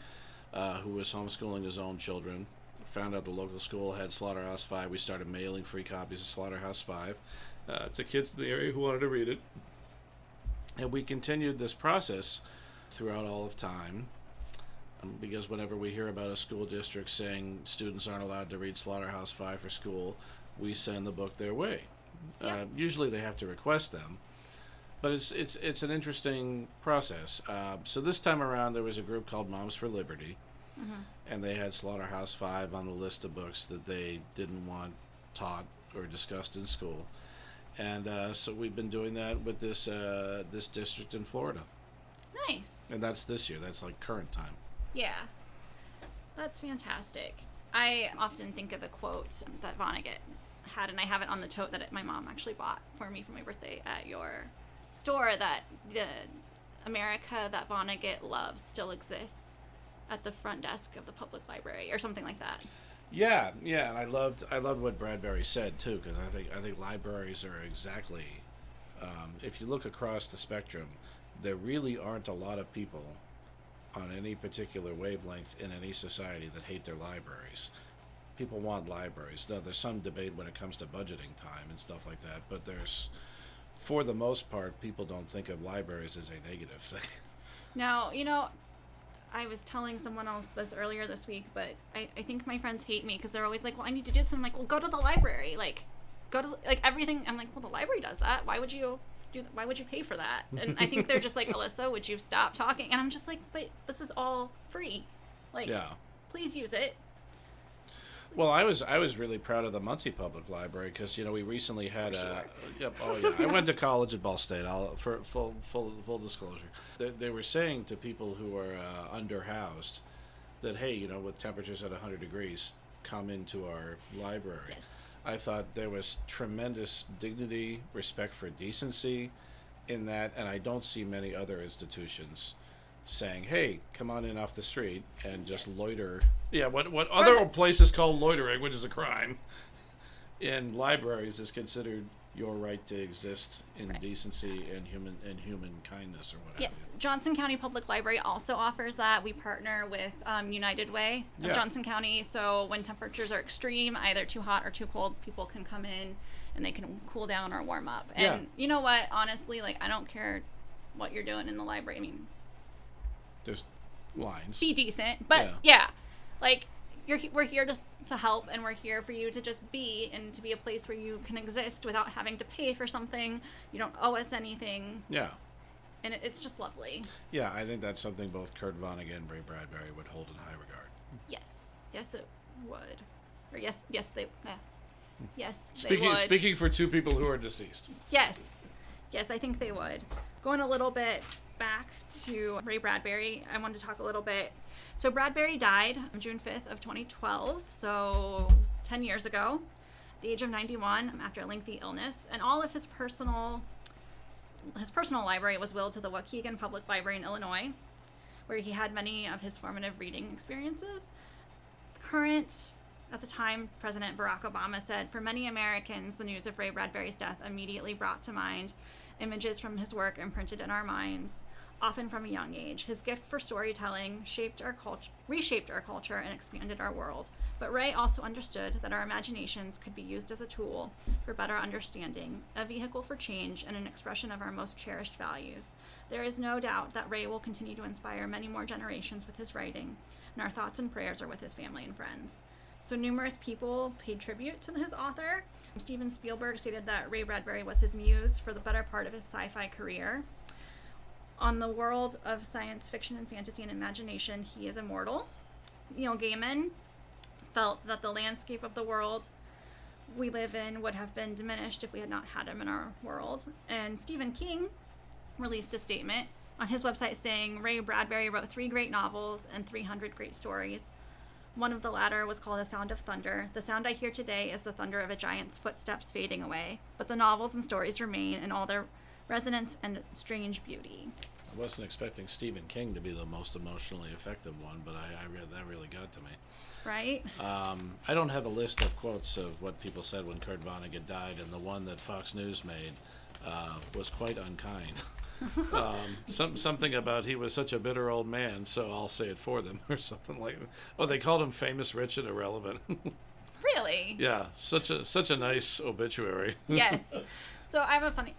who was homeschooling his own children. Found out the local school had Slaughterhouse-Five. We started mailing free copies of Slaughterhouse-Five to kids in the area who wanted to read it. And we continued this process throughout all of time, because whenever we hear about a school district saying students aren't allowed to read Slaughterhouse-Five for school, we send the book their way. Yeah. Usually they have to request them. But it's an interesting process. So this time around there was a group called Moms for Liberty. Mm-hmm. And they had Slaughterhouse-Five on the list of books that they didn't want taught or discussed in school. And so we've been doing that with this district in Florida. Nice. And that's this year. That's like current time. Yeah. That's fantastic. I often think of the quote that Vonnegut had, and I have it on the tote that my mom actually bought for me for my birthday at your store, that the America that Vonnegut loves still exists at the front desk of the public library, or something like that. Yeah, yeah, and I loved what Bradbury said too, because I think libraries are exactly, if you look across the spectrum, there really aren't a lot of people on any particular wavelength in any society that hate their libraries. People want libraries. Now, there's some debate when it comes to budgeting time and stuff like that, but there's, for the most part, people don't think of libraries as a negative thing. Now, you know. I was telling someone else this earlier this week, but I think my friends hate me because they're always like, well, I need to do this. And I'm like, well, go to the library. Like, go to, like, everything. I'm like, well, the library does that. Why would you do that? Why would you pay for that? And I think they're just like, Alyssa, would you stop talking? And I'm just like, but this is all free. Like, yeah. Please use it. Well, I was really proud of the Muncie Public Library because, you know, we recently had a... Yep, oh, yeah. I went to college at Ball State, for full disclosure. They were saying to people who are underhoused that, hey, you know, with temperatures at 100 degrees, come into our library. Yes. I thought there was tremendous dignity, respect for decency in that, and I don't see many other institutions saying, hey, come on in off the street and just loiter. Yeah, what other places call loitering, which is a crime, in libraries is considered your right to exist in decency and human kindness or whatever. Yes, Johnson County Public Library also offers that. We partner with United Way of Johnson County, so when temperatures are extreme, either too hot or too cold, people can come in and they can cool down or warm up. And you know what? Honestly, like, I don't care what you're doing in the library. I mean, there's lines. Be decent, but yeah. Like, we're here to help, and we're here for you to just be, and to be a place where you can exist without having to pay for something. You don't owe us anything. Yeah. And it's just lovely. Yeah, I think that's something both Kurt Vonnegut and Ray Bradbury would hold in high regard. Yes. Yes, it would. Or yes, they... Yes, they would. Speaking for two people who are deceased. Yes. Yes, I think they would. Going a little bit back to Ray Bradbury, I wanted to talk a little bit. So Bradbury died on June 5th of 2012, so 10 years ago, at the age of 91, after a lengthy illness. And all of his personal library was willed to the Waukegan Public Library in Illinois, where he had many of his formative reading experiences. At the time, President Barack Obama said, "For many Americans, the news of Ray Bradbury's death immediately brought to mind images from his work imprinted in our minds, often from a young age. His gift for storytelling reshaped our culture and expanded our world. But Ray also understood that our imaginations could be used as a tool for better understanding, a vehicle for change, and an expression of our most cherished values. There is no doubt that Ray will continue to inspire many more generations with his writing, and our thoughts and prayers are with his family and friends." So numerous people paid tribute to his author. Steven Spielberg stated that Ray Bradbury was his muse for the better part of his sci-fi career. On the world of science fiction and fantasy and imagination, he is immortal. Neil Gaiman felt that the landscape of the world we live in would have been diminished if we had not had him in our world. And Stephen King released a statement on his website saying, "Ray Bradbury wrote 3 great novels and 300 great stories. One of the latter was called The Sound of Thunder. The sound I hear today is the thunder of a giant's footsteps fading away, but the novels and stories remain in all their resonance and strange beauty." I wasn't expecting Stephen King to be the most emotionally effective one, but I read that really got to me. Right? I don't have a list of quotes of what people said when Kurt Vonnegut died, and the one that Fox News made was quite unkind. Something about he was such a bitter old man, so I'll say it for them, or something like that. Oh, they called him famous, rich, and irrelevant. Really? Yeah, such a nice obituary. Yes. So I have a funny,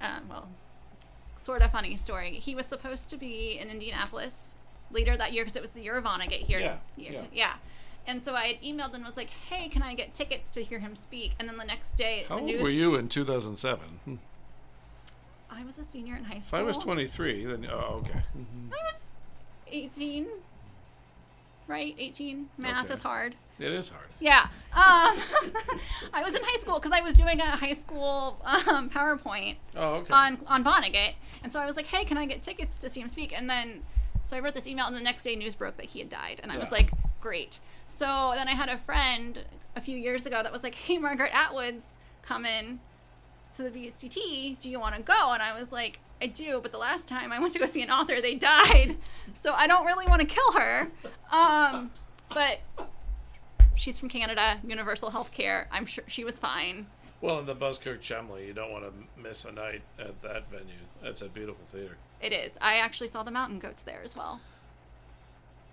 sort of funny story. He was supposed to be in Indianapolis later that year because it was the year of Vonnegut here. Yeah. And so I had emailed and was like, "Hey, can I get tickets to hear him speak?" And then the next day, how old were you in 2007? I was a senior in high school. If I was 23, then, oh, okay. I was 18, right? 18. Math is hard. It is hard. Yeah. I was in high school because I was doing a high school PowerPoint on Vonnegut. And so I was like, "Hey, can I get tickets to see him speak?" And then, so I wrote this email, and the next day news broke that he had died. And I was like, great. So then I had a friend a few years ago that was like, "Hey, Margaret Atwood's coming to the VCT, do you want to go?" And I was like, "I do, but the last time I went to go see an author, they died, so I don't really want to kill her, but she's from Canada, universal health care, I'm sure she was fine." Well, in the Buzzkirk Chumley, you don't want to miss a night at that venue. That's a beautiful theater. It is. I actually saw the Mountain Goats there as well.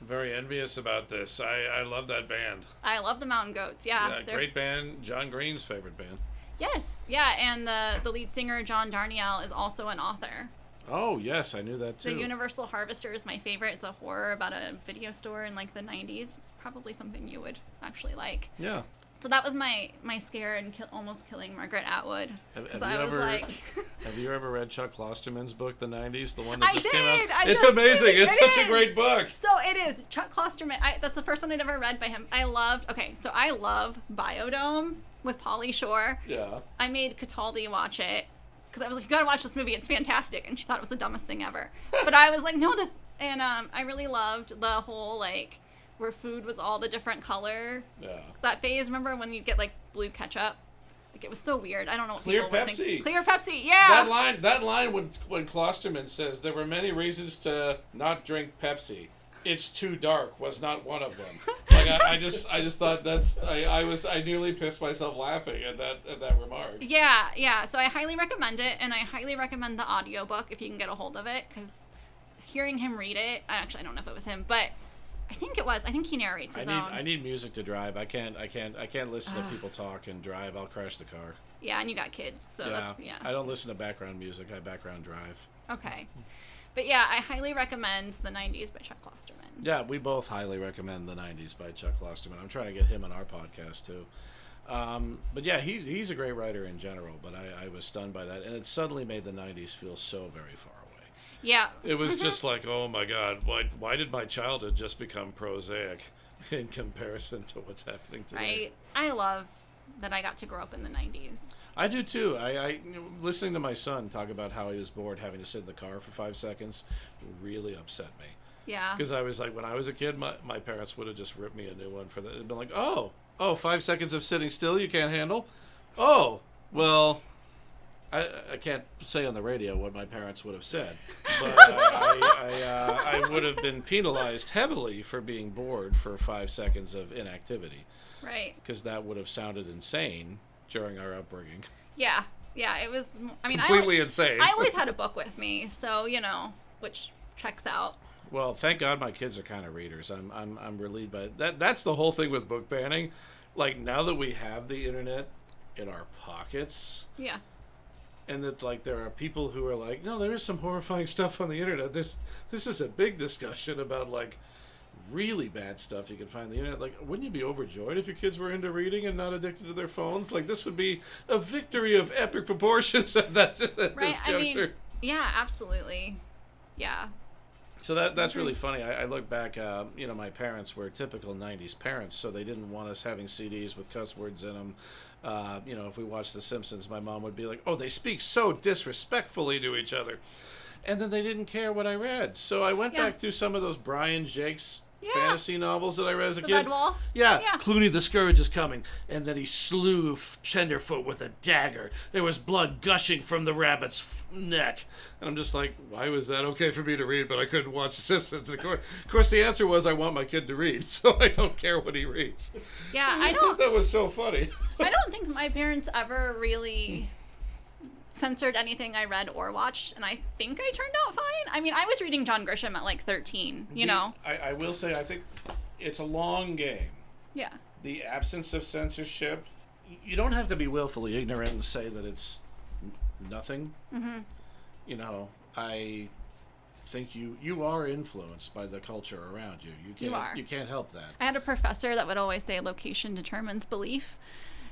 I'm very envious about this. I love that band. I love the Mountain Goats. Yeah, great band. John Green's favorite band. Yes, and the lead singer, John Darnielle, is also an author. Oh, yes, I knew that too. The Universal Harvester is my favorite. It's a horror about a video store in like the 90s. Probably something you would actually like. Yeah. So that was my scare in almost killing Margaret Atwood. Have you ever read Chuck Klosterman's book, The 90s? The one that just came out? It's amazing. It's such a great book. So it is. Chuck Klosterman. That's the first one I'd ever read by him. I love Biodome with Pauly Shore. Yeah. I made Cataldi watch it because I was like, you got to watch this movie. It's fantastic. And she thought it was the dumbest thing ever. But I was like, no, this. And I really loved the whole, like, where food was all the different color. Yeah. That phase, remember when you'd get like blue ketchup? Like it was so weird. I don't know what people were thinking. Clear Pepsi, yeah. That line when Klosterman says there were many reasons to not drink Pepsi. It's too dark was not one of them. Like I just thought I nearly pissed myself laughing at that remark. Yeah, yeah. So I highly recommend it, and I highly recommend the audiobook if you can get a hold of it, because hearing him read it, I don't know if it was him, but I think it was. I think he narrates his own. I need music to drive. I can't listen to people talk and drive. I'll crash the car. Yeah, and you got kids, so yeah. I don't listen to background music. I background drive. Okay. But yeah, I highly recommend The 90s by Chuck Klosterman. Yeah, we both highly recommend The 90s by Chuck Klosterman. I'm trying to get him on our podcast, too. But yeah, he's a great writer in general, but I was stunned by that. And it suddenly made the 90s feel so very far away. Yeah. It was just like, oh my God, why did my childhood just become prosaic in comparison to what's happening today? I love that I got to grow up in the 90s. I do too. I listening to my son talk about how he was bored having to sit in the car for 5 seconds really upset me. Yeah. Because I was like, when I was a kid, my parents would have just ripped me a new one for that. They'd been like, oh, 5 seconds of sitting still you can't handle? Oh, well... I can't say on the radio what my parents would have said, but I would have been penalized heavily for being bored for 5 seconds of inactivity. Right. Because that would have sounded insane during our upbringing. Yeah. Yeah, it was, completely insane. I always had a book with me, so, which checks out. Well, thank God my kids are kind of readers. I'm relieved by it. That's the whole thing with book banning. Like, now that we have the internet in our pockets. Yeah. And that, like, there are people who are like, no, there is some horrifying stuff on the internet. This is a big discussion about, like, really bad stuff you can find on the internet. Like, wouldn't you be overjoyed if your kids were into reading and not addicted to their phones? Like, this would be a victory of epic proportions at this juncture. Yeah, absolutely. Yeah. So that's really funny. I look back, my parents were typical 90s parents, so they didn't want us having CDs with cuss words in them. If we watched The Simpsons, my mom would be like, oh, they speak so disrespectfully to each other. And then they didn't care what I read. So I went back through some of those Brian Jakes fantasy novels that I read as a kid. Redwall. Yeah. Yeah. Clooney the Scourge is coming. And then he slew Tenderfoot with a dagger. There was blood gushing from the rabbit's neck. And I'm just like, why was that okay for me to read, but I couldn't watch The Simpsons? Of course, the answer was I want my kid to read, so I don't care what he reads. Yeah, I thought that was so funny. I don't think my parents ever really censored anything I read or watched, and I think I turned out fine. I mean, I was reading John Grisham at like 13, you know. I will say, I think it's a long game. Yeah. The absence of censorship. You don't have to be willfully ignorant and say that it's nothing. Mm-hmm. I think you are influenced by the culture around you. You can't help that. I had a professor that would always say location determines belief,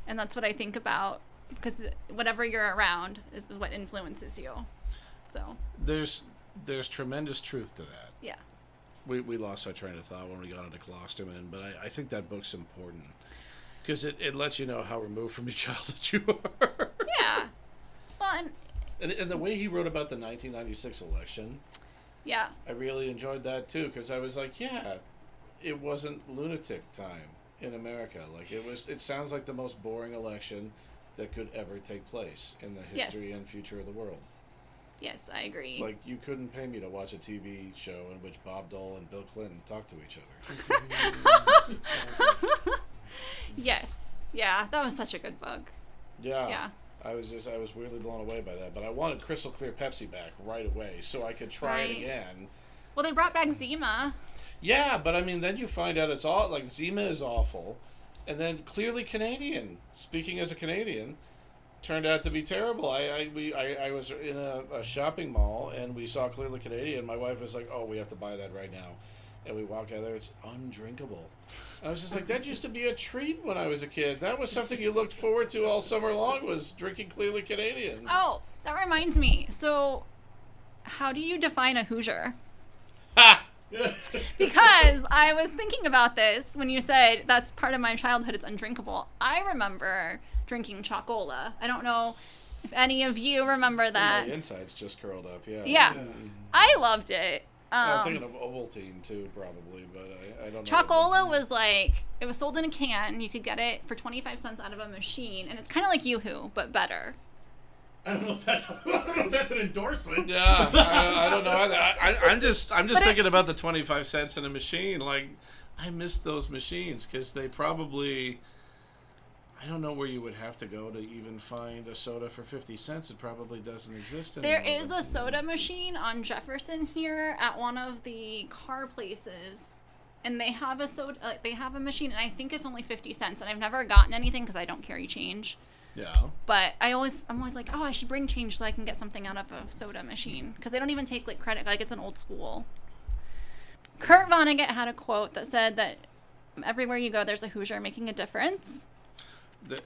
and that's what I think about. Because whatever you're around is what influences you. So there's tremendous truth to that. Yeah. We lost our train of thought when we got into Klosterman, but I think that book's important. Because it lets you know how removed from your childhood you are. Yeah. Well, and the way he wrote about the 1996 election. Yeah. I really enjoyed that, too, because I was like, yeah, it wasn't lunatic time in America. Like, it sounds like the most boring election that could ever take place in the history and future of the world. Yes, I agree. Like, you couldn't pay me to watch a TV show in which Bob Dole and Bill Clinton talk to each other. Yes. Yeah, that was such a good book. Yeah. Yeah. I was weirdly blown away by that, but I wanted Crystal Clear Pepsi back right away so I could try it again. Well, they brought back Zima. Yeah, but I mean, then you find out it's all, like, Zima is awful. And then clearly Canadian, speaking as a Canadian, turned out to be terrible. I was in a shopping mall, and we saw Clearly Canadian, and my wife was like, oh, we have to buy that right now. And we walk out there, it's undrinkable. And I was just like, that used to be a treat when I was a kid. That was something you looked forward to all summer long, was drinking Clearly Canadian. Oh, that reminds me. So how do you define a Hoosier? Ha! Because I was thinking about this when you said that's part of my childhood, it's undrinkable. I remember drinking Chocola. I don't know if any of you remember that. My insides just curled up, yeah. Yeah. I loved it. I'm thinking of Ovaltine, too, probably, but I don't know. Chocola was like, it was sold in a can. You could get it for 25 cents out of a machine, and it's kind of like Yoo-hoo, but better. I don't know if that's an endorsement. Yeah, I don't know either. I'm just thinking about the 25 cents in a machine. Like, I miss those machines because they probably, I don't know where you would have to go to even find a soda for 50 cents. It probably doesn't exist anymore. There is a soda machine on Jefferson here at one of the car places, and they have a soda. They have a machine, and I think it's only 50 cents. And I've never gotten anything because I don't carry change. Yeah. But I'm always like, oh, I should bring change so I can get something out of a soda machine, because they don't even take like credit. Like, it's an old school. Kurt Vonnegut had a quote that said that everywhere you go, there's a Hoosier making a difference.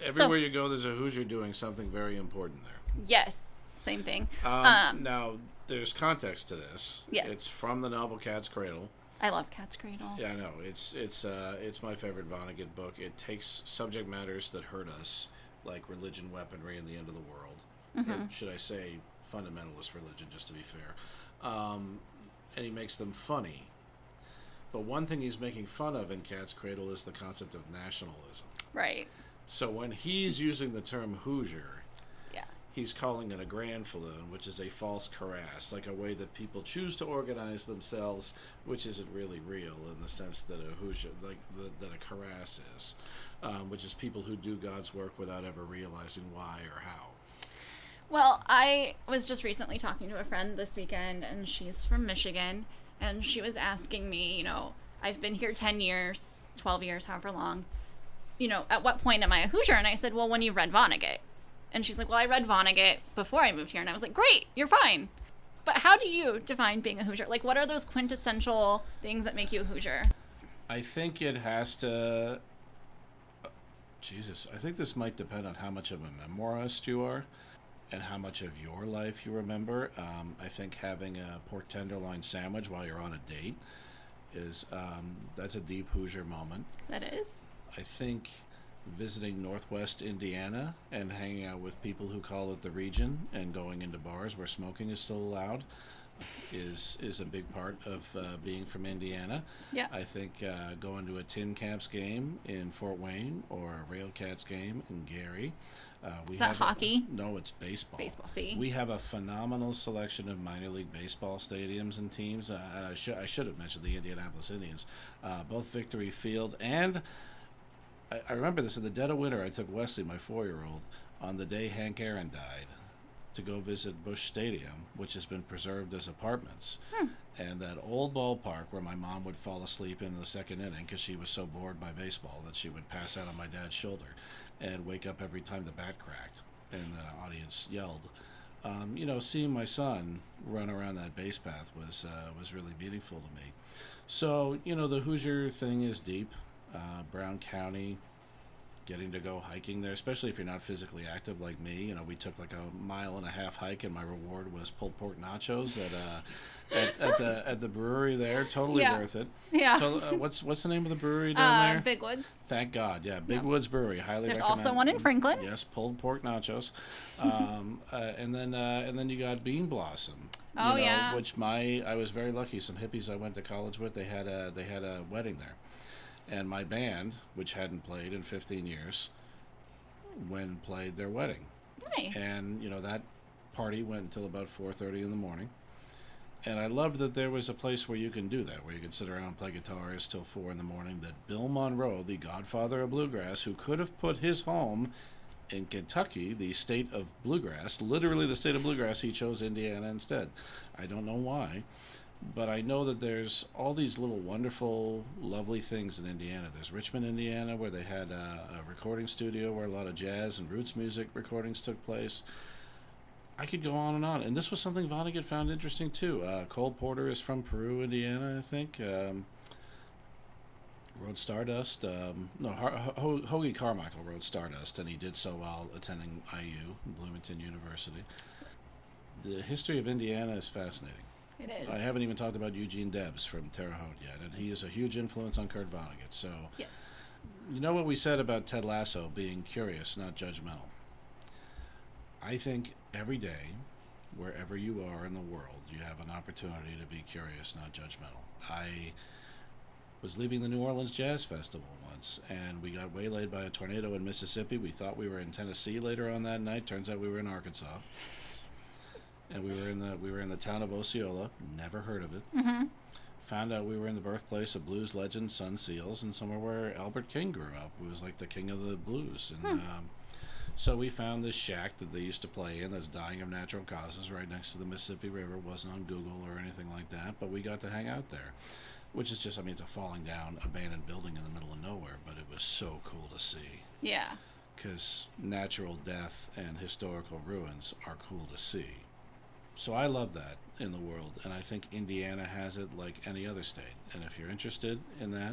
Everywhere you go, there's a Hoosier doing something very important there. Yes, same thing. Now, there's context to this. Yes. It's from the novel Cat's Cradle. I love Cat's Cradle. Yeah, I know. It's my favorite Vonnegut book. It takes subject matters that hurt us, like religion, weaponry, and the end of the world. Mm-hmm. Or should I say fundamentalist religion, just to be fair. And he makes them funny. But one thing he's making fun of in Cat's Cradle is the concept of nationalism. Right. So when he's using the term Hoosier, yeah, he's calling it a grand falloon, which is a false cuirass, like a way that people choose to organize themselves, which isn't really real in the sense that a Hoosier, that a cuirass is. Which is people who do God's work without ever realizing why or how. Well, I was just recently talking to a friend this weekend, and she's from Michigan, and she was asking me, you know, I've been here 10 years, 12 years, however long, you know, at what point am I a Hoosier? And I said, well, when you've read Vonnegut. And she's like, well, I read Vonnegut before I moved here. And I was like, great, you're fine. But how do you define being a Hoosier? Like, what are those quintessential things that make you a Hoosier? I think it has to... Jesus, I think this might depend on how much of a memoirist you are and how much of your life you remember. I think having a pork tenderloin sandwich while you're on a date is, that's a deep Hoosier moment. That is. I think visiting Northwest Indiana and hanging out with people who call it the region and going into bars where smoking is still allowed is a big part of being from Indiana. Yeah. I think going to a Tin Caps game in Fort Wayne or a Railcats game in Gary. Is that hockey? No, it's baseball. Baseball, see? We have a phenomenal selection of minor league baseball stadiums and teams. I should have mentioned the Indianapolis Indians. Both Victory Field and... I remember this. In the dead of winter, I took Wesley, my 4-year-old, on the day Hank Aaron died, to go visit Busch Stadium, which has been preserved as apartments. And that old ballpark where my mom would fall asleep in the second inning because she was so bored by baseball that she would pass out on my dad's shoulder and wake up every time the bat cracked and the audience yelled. You know, seeing my son run around that base path was really meaningful to me. So, you know, the Hoosier thing is deep. Brown County, getting to go hiking there, especially if you're not physically active like me. You know, we took like a 1.5-mile hike, and my reward was pulled pork nachos at the brewery there. Totally worth it. Yeah. What's the name of the brewery down there? Big Woods. Thank God. Yeah, Big Woods Brewery. Highly recommend. There's also one in Franklin. Yes, pulled pork nachos, and then you got Bean Blossom. Oh, you know, yeah. Which I was very lucky. Some hippies I went to college with, they had a wedding there. And my band, which hadn't played in 15 years, when played their wedding. Nice. And, you know, that party went until about 4:30 in the morning. And I loved that there was a place where you can do that, where you can sit around and play guitars till 4 in the morning, that Bill Monroe, the godfather of bluegrass, who could have put his home in Kentucky, the state of bluegrass, literally the state of bluegrass, he chose Indiana instead. I don't know why. But I know that there's all these little wonderful, lovely things in Indiana. There's Richmond, Indiana, where they had a recording studio where a lot of jazz and roots music recordings took place. I could go on. And this was something Vonnegut found interesting, too. Cole Porter is from Peru, Indiana, I think. Wrote Stardust. Hoagy Carmichael wrote Stardust, and he did so while attending IU, Bloomington University. The history of Indiana is fascinating. It is. I haven't even talked about Eugene Debs from Terre Haute yet, and he is a huge influence on Kurt Vonnegut. So, yes. You know what we said about Ted Lasso being curious, not judgmental? I think every day, wherever you are in the world, you have an opportunity to be curious, not judgmental. I was leaving the New Orleans Jazz Festival once, and we got waylaid by a tornado in Mississippi. We thought we were in Tennessee later on that night. Turns out we were in Arkansas. And we were in the town of Osceola. Never heard of it. Mm-hmm. Found out we were in the birthplace of blues legend Sun Seals, and somewhere where Albert King grew up, who was like the king of the blues. And so we found this shack that they used to play in that's dying of natural causes right next to the Mississippi River. Wasn't on Google or anything like that, but we got to hang out there, which is just, I mean, it's a falling down abandoned building in the middle of nowhere, but it was so cool to see. Yeah. Because natural death and historical ruins are cool to see. So I love that in the world, and I think Indiana has it like any other state. And if you're interested in that,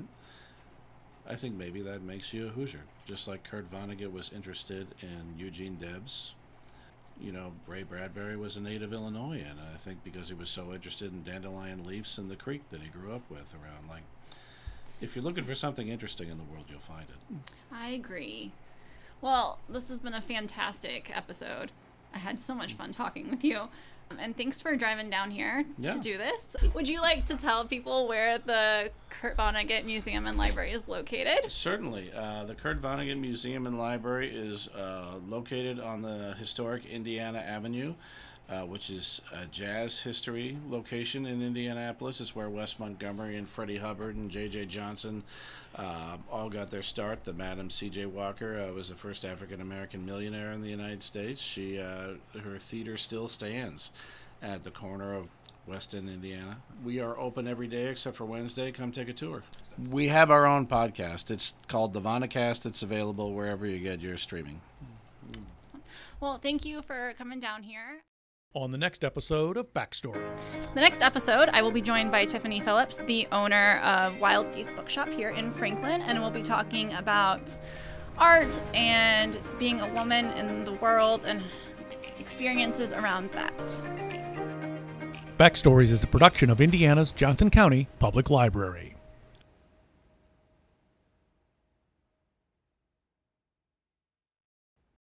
I think maybe that makes you a Hoosier. Just like Kurt Vonnegut was interested in Eugene Debs. You know, Ray Bradbury was a native Illinoisan, I think, because he was so interested in dandelion leaves and the creek that he grew up with around. Like, if you're looking for something interesting in the world, you'll find it. I agree. Well, this has been a fantastic episode. I had so much fun talking with you. And thanks for driving down here to do this. Would you like to tell people where the Kurt Vonnegut Museum and Library is located? Certainly. The Kurt Vonnegut Museum and Library is located on the historic Indiana Avenue, which is a jazz history location in Indianapolis. It's where Wes Montgomery and Freddie Hubbard and J.J. Johnson all got their start. The Madam C.J. Walker was the first African-American millionaire in the United States. She her theater still stands at the corner of West End, Indiana. We are open every day except for Wednesday. Come take a tour. We have our own podcast. It's called The Vonnecast. It's available wherever you get your streaming. Awesome. Well, thank you for coming down here. On the next episode of Backstories. The next episode, I will be joined by Tiffany Phillips, the owner of Wild Geese Bookshop here in Franklin, and we'll be talking about art and being a woman in the world and experiences around that. Backstories is a production of Indiana's Johnson County Public Library.